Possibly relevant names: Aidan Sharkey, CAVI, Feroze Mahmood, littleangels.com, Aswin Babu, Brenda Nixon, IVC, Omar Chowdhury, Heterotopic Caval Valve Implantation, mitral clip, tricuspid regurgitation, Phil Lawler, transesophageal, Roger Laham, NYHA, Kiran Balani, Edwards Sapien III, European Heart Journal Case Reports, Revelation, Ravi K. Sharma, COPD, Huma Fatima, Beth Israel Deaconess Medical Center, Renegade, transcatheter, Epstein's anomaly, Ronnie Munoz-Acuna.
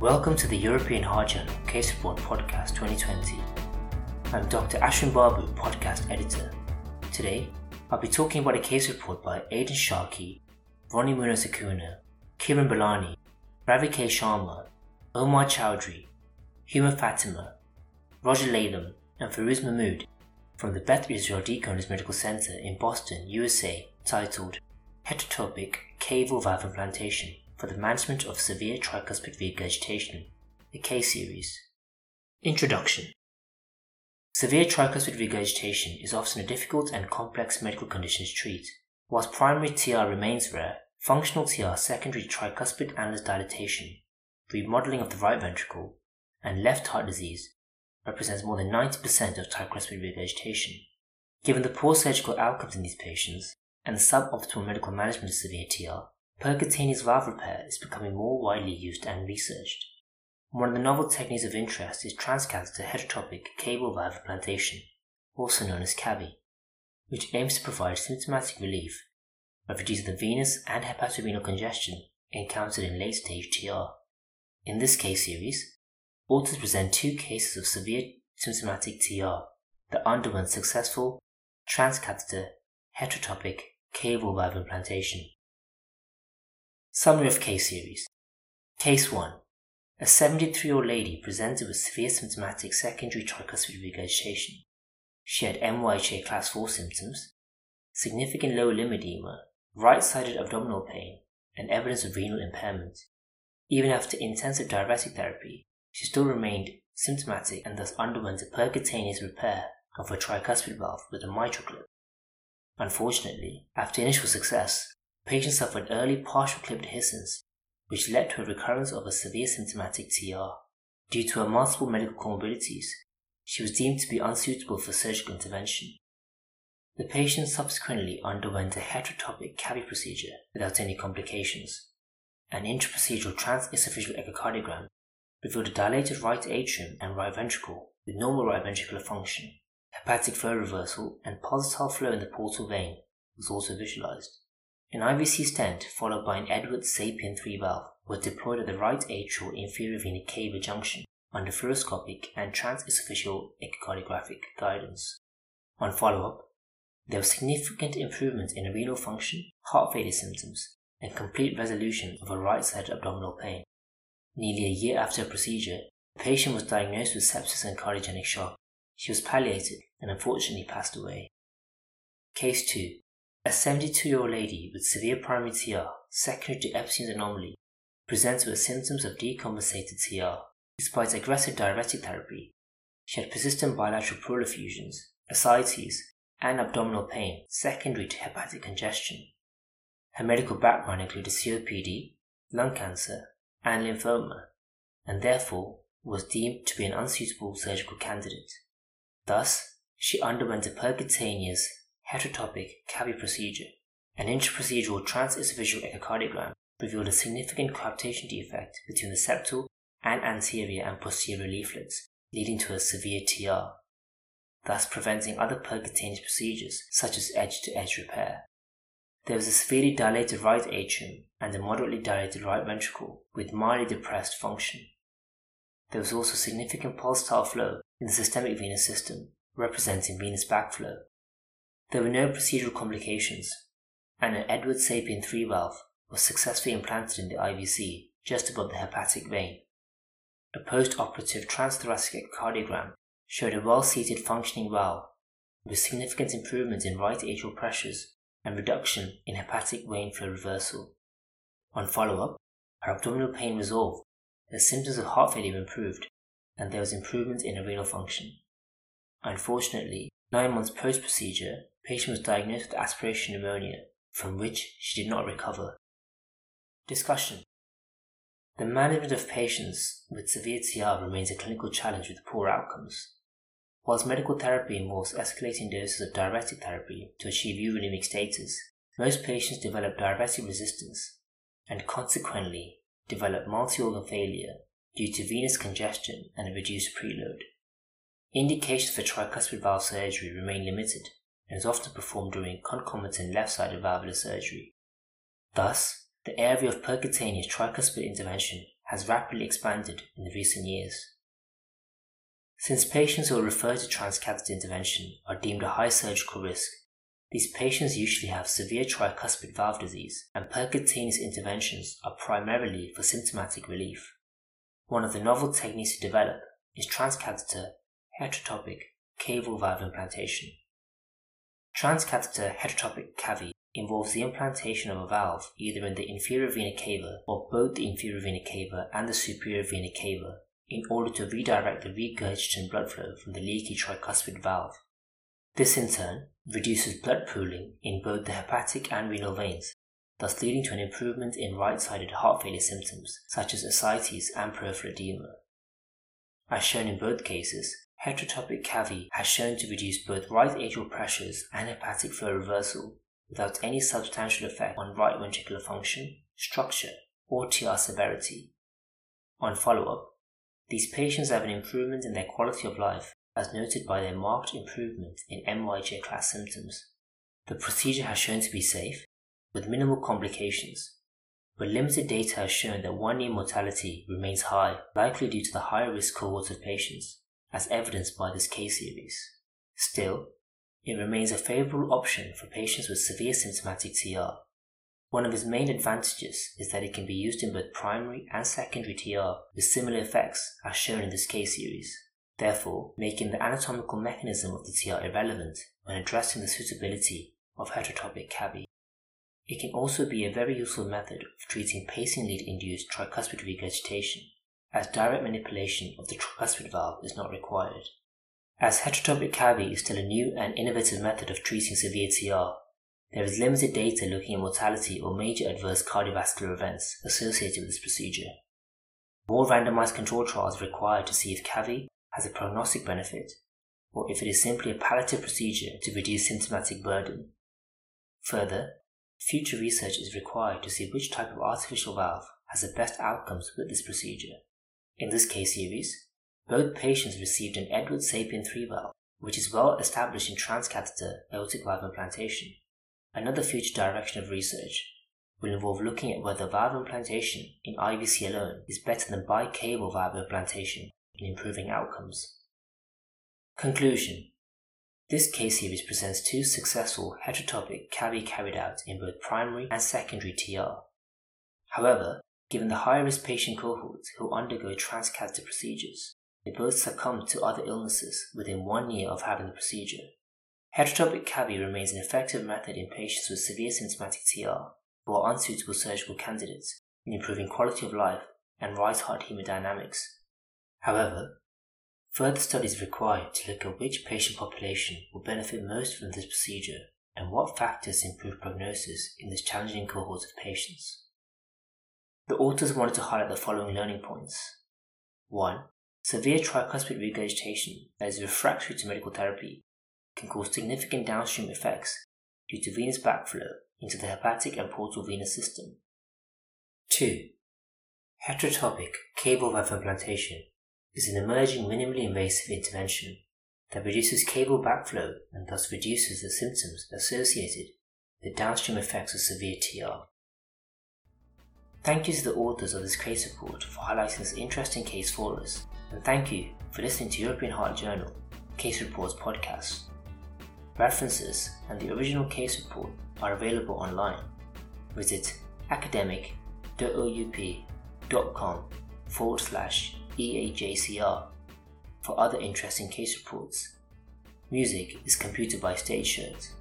Welcome to the European Heart Journal Case Report Podcast 2020. I'm Dr. Aswin Babu, podcast editor. Today, I'll be talking about a case report by Aidan Sharkey, Ronnie Munoz-Acuna, Kiran Balani, Ravi K. Sharma, Omar Chowdhury, Huma Fatima, Roger Laham, and Feroze Mahmood from the Beth Israel Deaconess Medical Center in Boston, USA, titled Heterotopic Caval Valve Implantation for the Management of Severe Tricuspid Regurgitation, a case series. Introduction. Severe tricuspid regurgitation is often a difficult and complex medical condition to treat. Whilst primary TR remains rare, functional TR secondary to tricuspid annulus dilatation, remodeling of the right ventricle, and left heart disease represents more than 90% of tricuspid regurgitation. Given the poor surgical outcomes in these patients and the suboptimal medical management of severe TR, percutaneous valve repair is becoming more widely used and researched. One of the novel techniques of interest is transcatheter heterotopic caval valve implantation, also known as CAVI, which aims to provide symptomatic relief by reducing the venous and hepatorenal congestion encountered in late-stage TR. In this case series, authors present two cases of severe symptomatic TR that underwent successful transcatheter heterotopic caval valve implantation. Summary of case series. Case 1. A 73-year-old lady presented with severe symptomatic secondary tricuspid regurgitation. She had NYHA class 4 symptoms, significant lower limb edema, right-sided abdominal pain, and evidence of renal impairment. Even after intensive diuretic therapy, she still remained symptomatic and thus underwent a percutaneous repair of her tricuspid valve with a mitral clip. Unfortunately, after initial success, the patient suffered early partial clip dehiscence, which led to a recurrence of a severe symptomatic TR. Due to her multiple medical comorbidities, she was deemed to be unsuitable for surgical intervention. The patient subsequently underwent a heterotopic CAVI procedure without any complications. An intraprocedural transesophageal echocardiogram revealed a dilated right atrium and right ventricle with normal right ventricular function. Hepatic flow reversal and pulsatile flow in the portal vein was also visualized. An IVC stent followed by an Edwards Sapien III valve was deployed at the right atrial inferior vena cava junction under fluoroscopic and transesophageal echocardiographic guidance. On follow-up, there was significant improvement in renal function, heart failure symptoms, and complete resolution of a right-sided abdominal pain. Nearly a year after the procedure, the patient was diagnosed with sepsis and cardiogenic shock. She was palliated and unfortunately passed away. Case 2. A 72-year-old lady with severe primary TR, secondary to Epstein's anomaly, presents with symptoms of decompensated TR. Despite aggressive diuretic therapy, she had persistent bilateral pleural effusions, ascites, and abdominal pain secondary to hepatic congestion. Her medical background included COPD, lung cancer, and lymphoma, and therefore was deemed to be an unsuitable surgical candidate. Thus, she underwent a percutaneous heterotopic CAVI procedure. An intraprocedural transesophageal echocardiogram revealed a significant coaptation defect between the septal and anterior and posterior leaflets, leading to a severe TR, thus preventing other percutaneous procedures such as edge-to-edge repair. There was a severely dilated right atrium and a moderately dilated right ventricle with mildly depressed function. There was also significant pulsatile flow in the systemic venous system, representing venous backflow. There were no procedural complications, and an Edwards Sapien III valve was successfully implanted in the IVC just above the hepatic vein. A post-operative transthoracic echocardiogram showed a well-seated functioning valve with significant improvement in right atrial pressures and reduction in hepatic vein flow reversal. On follow-up, her abdominal pain resolved, the symptoms of heart failure improved, and there was improvement in renal function. Unfortunately, 9 months post-procedure, the patient was diagnosed with aspiration pneumonia, from which she did not recover. Discussion. The management of patients with severe TR remains a clinical challenge with poor outcomes. Whilst medical therapy involves escalating doses of diuretic therapy to achieve urolemic status, most patients develop diuretic resistance and consequently develop multi-organ failure due to venous congestion and a reduced preload. Indications for tricuspid valve surgery remain limited and is often performed during concomitant left-sided valvular surgery. Thus, the area of percutaneous tricuspid intervention has rapidly expanded in recent years. Since patients who are referred to transcatheter intervention are deemed a high surgical risk, these patients usually have severe tricuspid valve disease, and percutaneous interventions are primarily for symptomatic relief. One of the novel techniques to develop is transcatheter heterotopic caval valve implantation. Transcatheter heterotopic CAVI involves the implantation of a valve either in the inferior vena cava or both the inferior vena cava and the superior vena cava in order to redirect the regurgitant blood flow from the leaky tricuspid valve. This in turn reduces blood pooling in both the hepatic and renal veins, thus leading to an improvement in right-sided heart failure symptoms such as ascites and peripheral edema. As shown in both cases, heterotopic CAVI has shown to reduce both right atrial pressures and hepatic flow reversal without any substantial effect on right ventricular function, structure, or TR severity. On follow-up, these patients have an improvement in their quality of life as noted by their marked improvement in NYHA class symptoms. The procedure has shown to be safe, with minimal complications, but limited data has shown that one-year mortality remains high, likely due to the higher-risk cohort of patients, as evidenced by this case series. Still, it remains a favourable option for patients with severe symptomatic TR. One of its main advantages is that it can be used in both primary and secondary TR with similar effects as shown in this case series, therefore making the anatomical mechanism of the TR irrelevant when addressing the suitability of heterotopic CAVI. It can also be a very useful method of treating pacing lead-induced tricuspid regurgitation, as direct manipulation of the tricuspid valve is not required. As heterotopic CAVI is still a new and innovative method of treating severe TR, there is limited data looking at mortality or major adverse cardiovascular events associated with this procedure. More randomized control trials are required to see if CAVI has a prognostic benefit, or if it is simply a palliative procedure to reduce symptomatic burden. Further, future research is required to see which type of artificial valve has the best outcomes with this procedure. In this case series, both patients received an Edwards Sapien III valve, which is well established in transcatheter aortic valve implantation. Another future direction of research will involve looking at whether valve implantation in IVC alone is better than bicaval valve implantation in improving outcomes. Conclusion. This case series presents two successful heterotopic CAVI carried out in both primary and secondary TR. However, given the high-risk patient cohorts who undergo transcatheter procedures, they both succumb to other illnesses within 1 year of having the procedure. Heterotopic CAVI remains an effective method in patients with severe symptomatic TR who are unsuitable surgical candidates in improving quality of life and right heart hemodynamics. However, further studies are required to look at which patient population will benefit most from this procedure and what factors improve prognosis in this challenging cohort of patients. The authors wanted to highlight the following learning points. 1. Severe tricuspid regurgitation that is refractory to medical therapy can cause significant downstream effects due to venous backflow into the hepatic and portal venous system. 2. Heterotopic caval valve implantation is an emerging minimally invasive intervention that reduces caval backflow and thus reduces the symptoms associated with downstream effects of severe TR. Thank you to the authors of this case report for highlighting this interesting case for us, and thank you for listening to European Heart Journal Case Reports podcast. References and the original case report are available online. Visit academic.oup.com/EAJCR for other interesting case reports. Music is computed by Stage Shirt.